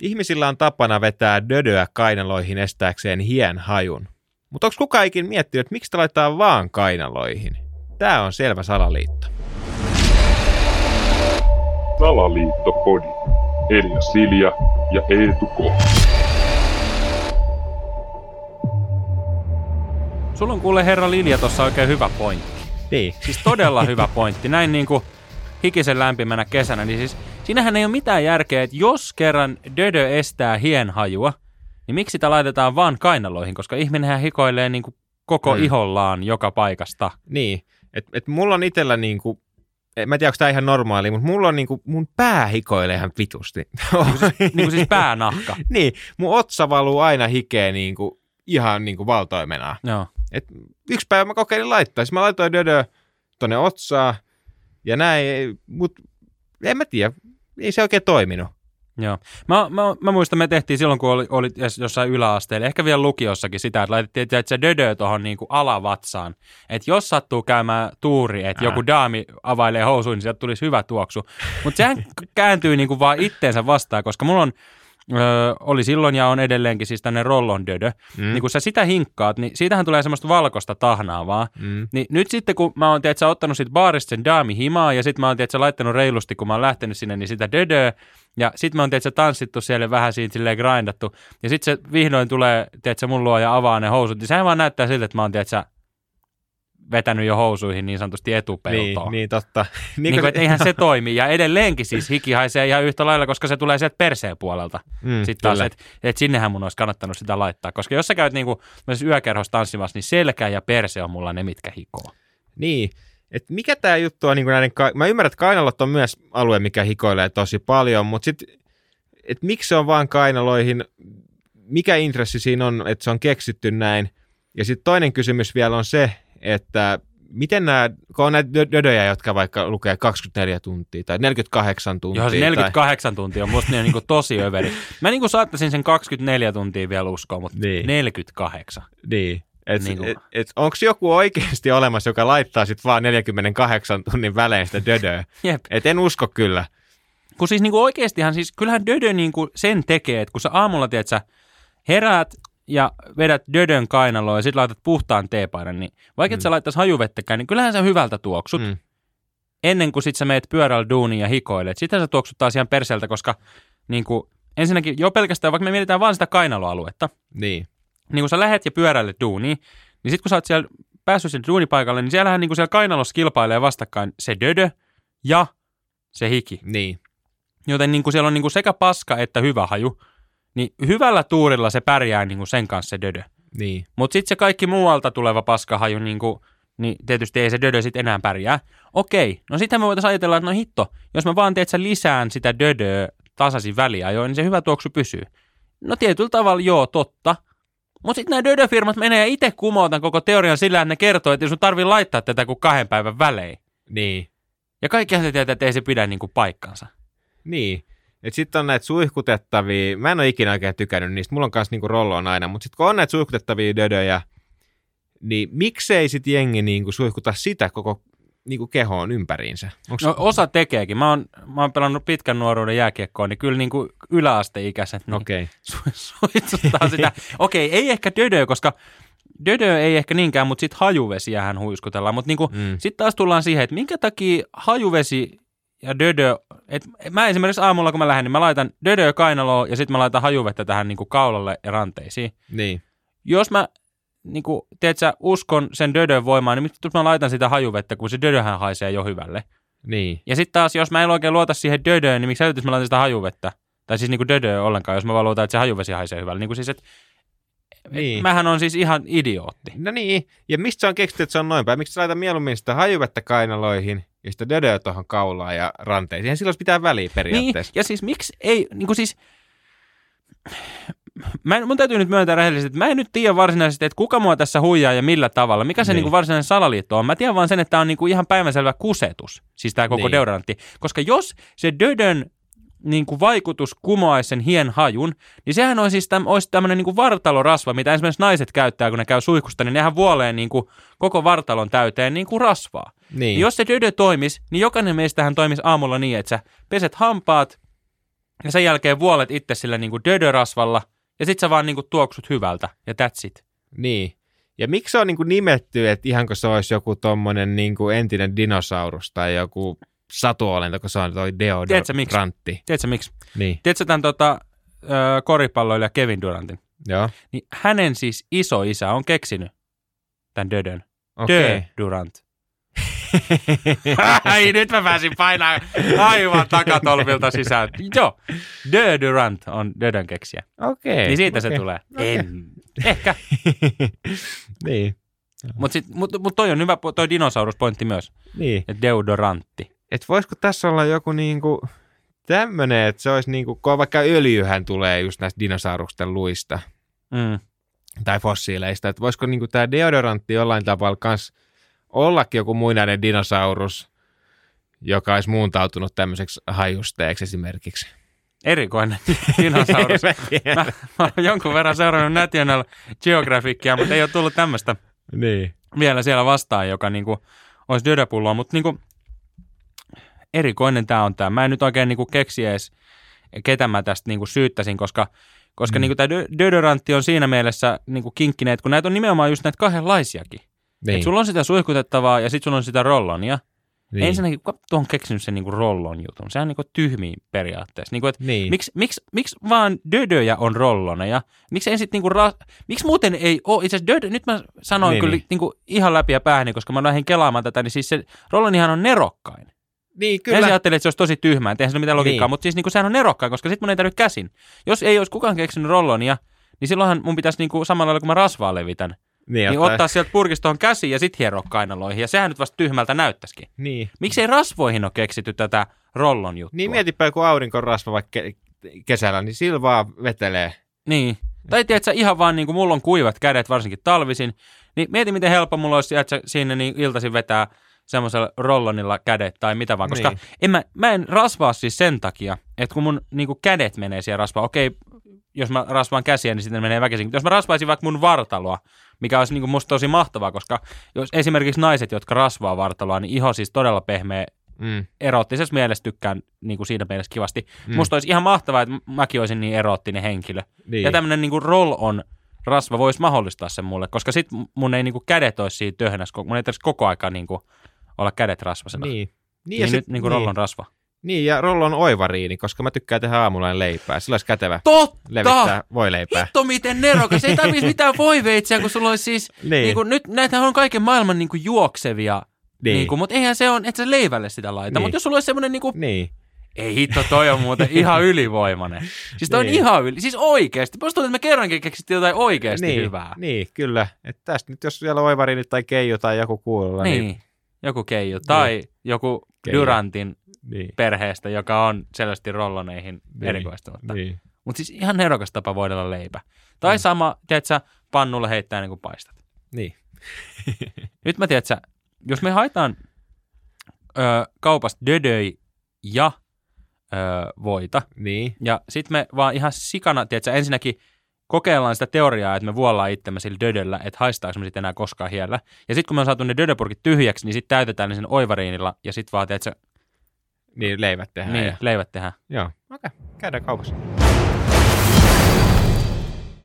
Ihmisillä on tapana vetää dödöä kainaloihin estääkseen hien hajun. Mutta onko kukaan ikin miettinyt, että miksi sitä laitetaan vaan kainaloihin? Tää on selvä salaliitto. Salaliittopodi. Elia Silja ja Eetu Ko. Sulla on kuule herra Lilja tossa oikein hyvä pointti. Niin. Siis todella hyvä pointti. Näin niinku hikisen lämpimänä kesänä, niin siis siinähän ei ole mitään järkeä, että jos kerran dödö estää hienhajua, niin miksi sitä laitetaan vaan kainaloihin, koska ihminenhän hikoilee niinku koko ihollaan joka paikasta. Niin, että et mulla on itsellä niinku, mä en tiedä, onko tämä ihan normaali, mutta mulla on niinku, mun pää hikoilee ihan vitusti. Niinku siis päänahka. Niin, mun otsa valuu aina hikeä niinku ihan niinku valtoimenaan. Joo. Et yksi päivä mä kokeilin laittaa, siis mä laitoin dödö tonne otsaan ja näin, mutta en mä tiedä, ei se oikein toiminut. Joo. Mä muistan, me tehtiin silloin, kun oli jossain yläasteella, ehkä vielä lukiossakin sitä, että laitettiin että se dödö tuohon niin kuin alavatsaan. Että jos sattuu käymään tuuri, että joku daami availee housuun, niin sieltä tulisi hyvä tuoksu. Mutta sehän kääntyy niin kuin vaan itteensä vastaan, koska mulla on, oli silloin ja on edelleenkin siis tämmöinen rollon dödö. Niin kun sä sitä hinkkaat, niin siitähän tulee semmoista valkoista tahnaa vaan. Niin nyt sitten kun mä oon tiedätkö, ottanut sit baarista sen daami himaa ja sit mä oon tiedätkö, laittanut reilusti, kun mä oon lähtenyt sinne, niin sitä dödöä. Ja sit mä oon tiedätkö, tanssittu siellä vähän siinä silleen grindattu. Ja sit se vihdoin tulee tiedätkö, mun luo ja avaa ne housut. Niin sehän vaan näyttää siltä, että mä oon tiedätkö, vetänyt jo housuihin niin sanotusti etupeltoon. Niin totta. Niin, että eihän se toimi. Ja edelleenkin siis hiki haisee ihan yhtä lailla, koska se tulee sieltä perseen puolelta. Sitten taas, että sinnehän mun olisi kannattanut sitä laittaa. Koska jos sä käyt niinku yökerhossa tanssimassa, niin selkä ja perse on mulla ne, mitkä hikoo. Niin. Et mikä tää juttu on niinku näiden... Mä ymmärrän, että kainalot on myös alue, mikä hikoilee tosi paljon, mutta sit... Että miksi se on vaan kainaloihin? Mikä intressi siinä on, että se on keksitty näin? Ja sitten toinen kysymys vielä on se, että miten nämä, kun on näitä dödöjä, jotka vaikka lukee 24 tuntia tai 48 tuntia. Joo, se 48 tuntia on musta niinku tosi överi. Mä niinku saattaisin sen 24 tuntia vielä uskoa, mutta niin. 48. Niin. Et onko joku oikeasti olemassa, joka laittaa sitten vaan 48 tunnin välein sitä dödöä? Et en usko kyllä. Kun siis niinku oikeastihan, siis kyllähän dödö niinku sen tekee, että kun sä aamulla tiedät, sä heräät, ja vedät dödön kainaloon ja sit laitat puhtaan teepaidan, niin vaikka et sä laittaisi hajuvettäkään, niin kyllähän sä hyvältä tuoksut. Ennen kuin sit sä meet pyörällä duuniin ja hikoilet. Sitten sä tuoksut taas ihan perseltä, koska niin kuin, ensinnäkin jo pelkästään, vaikka me mietitään vaan sitä kainaloaluetta. Niin. Niin kun sä lähet ja pyöräille duuniin, niin sit kun sä oot siellä päässyt sinne duunipaikalle, niin siellähän niin kuin siellä kainalossa kilpailee vastakkain se dödö ja se hiki. Niin. Joten niin kuin siellä on niin kuin sekä paska että hyvä haju. Niin hyvällä tuurilla se pärjää niinku sen kanssa se dödö. Niin. Mutta sitten se kaikki muualta tuleva paskahaju, niinku, niin tietysti ei se dödö sitten enää pärjää. Okei, no sitten me voitaisiin ajatella, että no hitto, jos mä vaan teet sä lisään sitä dödöä tasaisin väliajoin, niin se hyvä tuoksu pysyy. No tietyllä tavalla joo, totta. Mutta sitten nämä dödöfirmat menee ja itse kumotaan koko teorian sillä, että ne kertoo, että sun tarvii laittaa tätä kuin 2 päivän välein. Niin. Ja kaikkihan se tietää, että ei se pidä niinku paikkansa. Niin. Että sitten on näitä suihkutettavia, mä en ole ikinä oikein tykännyt niistä, mulla on kanssa niinku rolloon aina, mutta sitten kun on näitä suihkutettavia dödöjä, niin miksei sitten jengi niinku suihkuta sitä koko niinku kehoon ympäriinsä? Onks... No osa tekeekin, mä oon pelannut pitkän nuoruuden jääkiekkoon, niin kyllä niinku yläasteikäiset niin suitsuttaa sitä. Okei, ei ehkä dödö, koska dödö ei ehkä niinkään, mutta sitten hajuvesiähän huiskutellaan, mutta niinku, sitten taas tullaan siihen, että minkä takia hajuvesi... Ja dödö, että mä esimerkiksi aamulla kun mä lähden, niin mä laitan dödö kainaloon ja sitten mä laitan hajuvettä tähän niinku kaulalle ja ranteisiin. Niin. Jos mä niinku, tiedätkö, uskon sen dödön voimaan, niin miksi mä laitan sitä hajuvettä, kun se dödöhän haisee jo hyvälle. Niin. Ja sitten taas, jos mä en oikein luota siihen dödöön, niin miksi sä mä laitan sitä hajuvettä? Tai siis niinku dödöön ollenkaan, jos mä vaan luotan, että se hajuvesi haisee hyvälle. Niinku siis, että niin. Mähän on siis ihan idiootti. No niin, ja mistä se on keksitty, että se on noin päin? Miksi sä laitan mieluummin sitä hajuvettä kainaloihin? Ja sitä dödöä tuohon kaulaan ja ranteisiin. Ja silloin olisi pitää väliä periaatteessa. Niin, ja siis miksi ei, niin kuin siis, mun täytyy nyt myöntää rehellisesti, että mä en nyt tiedä varsinaisesti, että kuka mua tässä huijaa ja millä tavalla. Mikä se niin kuin varsinainen salaliitto on. Mä tiedän vaan sen, että tämä on niin kuin ihan päivänselvä kusetus, siis tämä koko deodorantti. Koska jos se dödön niin kuin vaikutus kumoaisi sen hien hajun, niin sehän olisi, siis olisi tämmöinen niin kuin vartalorasva, mitä esimerkiksi naiset käyttää, kun ne käy suihkusta, niin nehän vuolee niin kuin koko vartalon täyteen niin kuin rasvaa. Niin. Jos se dödö toimisi, niin jokainen meistähän toimisi aamulla niin, että sä peset hampaat, ja sen jälkeen vuolet itse sillä niinku dödörasvalla ja sit sä vaan niinku tuoksut hyvältä ja that's it. Niin. Ja miksi se on niinku nimetty, että ihanko se olisi joku tommonen niinku entinen dinosaurus tai joku satuolento, kun se on toi deodorantti. Tiedätkö miksi? Niin. Tiedätkö tämän koripalloilija Kevin Durantin? Joo. Niin hänen siis isoisä on keksinyt tämän dödön. Okay. Dö Durant. Ai, nyt mä pääsin painaa aivan takatolvilta sisään. Joo, Dö Durant on dödön keksijä. Okei. Okay, niin siitä se tulee. Okay. Ehkä. Niin. Mut toi on hyvä, toi dinosauruspointti myös. Niin. Deodorantti. Et voisiko tässä olla joku niinku tämmönen, että se olisi niinku, kun vaikka öljyhän tulee just näistä dinosaurusten luista. Mm. Tai fossiileista. Että voisiko niinku tää deodorantti jollain tavalla kans ollakin joku muinainen dinosaurus, joka olisi muuntautunut tämmöiseksi hajusteeksi esimerkiksi. Erikoinen dinosaurus. Mä olen jonkun verran seurannut National Geographicia, mutta ei ole tullut tämmöistä niin vielä siellä vastaan, joka niinku olisi dödöpulloa, mutta niinku erikoinen tämä on tämä. Mä en nyt oikein niinku keksi edes, ketä mä tästä niinku syyttäisin, koska niinku tämä deodorantti on siinä mielessä niinku kinkkinen, että kun näitä on nimenomaan just näitä kahdenlaisiakin. Niin. Et sulla on sitä suihkutettavaa ja sit sulla on sitä rollonia. Niin. Ensinnäkin, kuka on keksinyt sen niinku rollon jutun? Sehän on niinku tyhmiin periaatteessa. Niinku, niin. Miksi vaan dödöjä on rolloneja? Miksi muuten ei ole? Itse asiassa dödö, nyt mä sanoin niin, kyllä niin. Niinku ihan läpi ja päähän, koska mä lähdin kelaamaan tätä, niin siis se rollonihan on nerokkain. Niin, kyllä. Ensin ajattelin, että se olisi tosi tyhmää, eihän se ole mitään logiikkaa, niin. Mutta siis niinku, sehän on nerokkain, koska sit mun ei tarvitse käsin. Jos ei olisi kukaan keksinyt rollonia, niin silloinhan mun pitäisi niinku, samalla lailla, kun mä rasvaa levitän, niin ottaa sieltä purkistoon käsi ja sitten hieroa kainaloihin. Ja sehän nyt vasta tyhmältä näyttäisikin. Niin. Miksei rasvoihin ole keksitty tätä rollon juttua? Niin mietipä joku aurinkon rasva vaikka kesällä, niin sillä vaan vetelee. Niin. Tai tiedätkö ihan vaan niin kuin mulla on kuivat kädet varsinkin talvisin, niin mieti miten helppo mulla olisi että sinne niin iltaisin vetää semmoisella rollonilla kädet tai mitä vaan. Koska niin. mä en rasvaa siis sen takia, että kun mun niin kuin kädet menee siellä rasvaan. Okei, jos mä rasvaan käsiä, niin sitten menee väkisin. Jos mä rasvaisin vaikka mun vartaloa, mikä olisi niinku musta tosi mahtavaa, koska jos esimerkiksi naiset, jotka rasvaa vartaloa, niin iho siis todella pehmeä, eroottisessa mielessä tykkään niinku siinä mielessä kivasti. Musta olisi ihan mahtavaa, että mäkin olisin niin eroottinen henkilö. Niin. Ja tämmöinen niinku roll-on rasva voisi mahdollistaa sen mulle, koska sit mun ei niinku kädet olisi siinä töhnässä, mun ei tarvitse koko aikaa niinku olla kädet rasvasena. Niin, roll-on rasva. Niin, ja rollon oivariini, koska mä tykkään tehdä aamulla leipää. Sillä olisi kätevä levittää voileipää. Hitto miten nerokas. Ei tarvitsisi mitään voiveitsiä, kun sulla olisi siis... Niin. Niin nyt näitähän on kaiken maailman niin kuin juoksevia, niin kuin, mutta eihän se on, että sä leivälle sitä laita. Niin. Mutta jos sulla olisi semmoinen... Niin. Ei hitto, toi on muuten ihan ylivoimainen. Siis toi on ihan yli... Siis oikeasti. Musta tuntuu, että me kerrankin keksittiin jotain oikeasti hyvää. Niin, kyllä. Että tästä nyt, jos siellä on oivariini tai keiju tai joku kuulolla, niin... Joku keiju tai joku Durantin... Niin. Perheestä, joka on selvästi rolloneihin erikoistumatta. Niin. Mutta siis ihan nerokas tapa voidella leipä. Tai sama, tiedätkö, pannulle heittää niin kuin paistat. Niin. Nyt mä tiedätkö, jos me haetaan kaupasta dödöi ja voita, niin. Ja sit me vaan ihan sikana, tiedätkö, ensinnäkin kokeillaan sitä teoriaa, että me vuollaan itsemme sillä dödöllä, että haistaako me sitten enää koskaan hiellä. Ja sit kun me on saatu ne dödöpurkit tyhjäksi, niin sit täytetään ne sen oivariinilla, ja sit vaan, tiedätkö, leivät tehdään. Leivät tehdään. Joo, okei. Käydään kaupassa.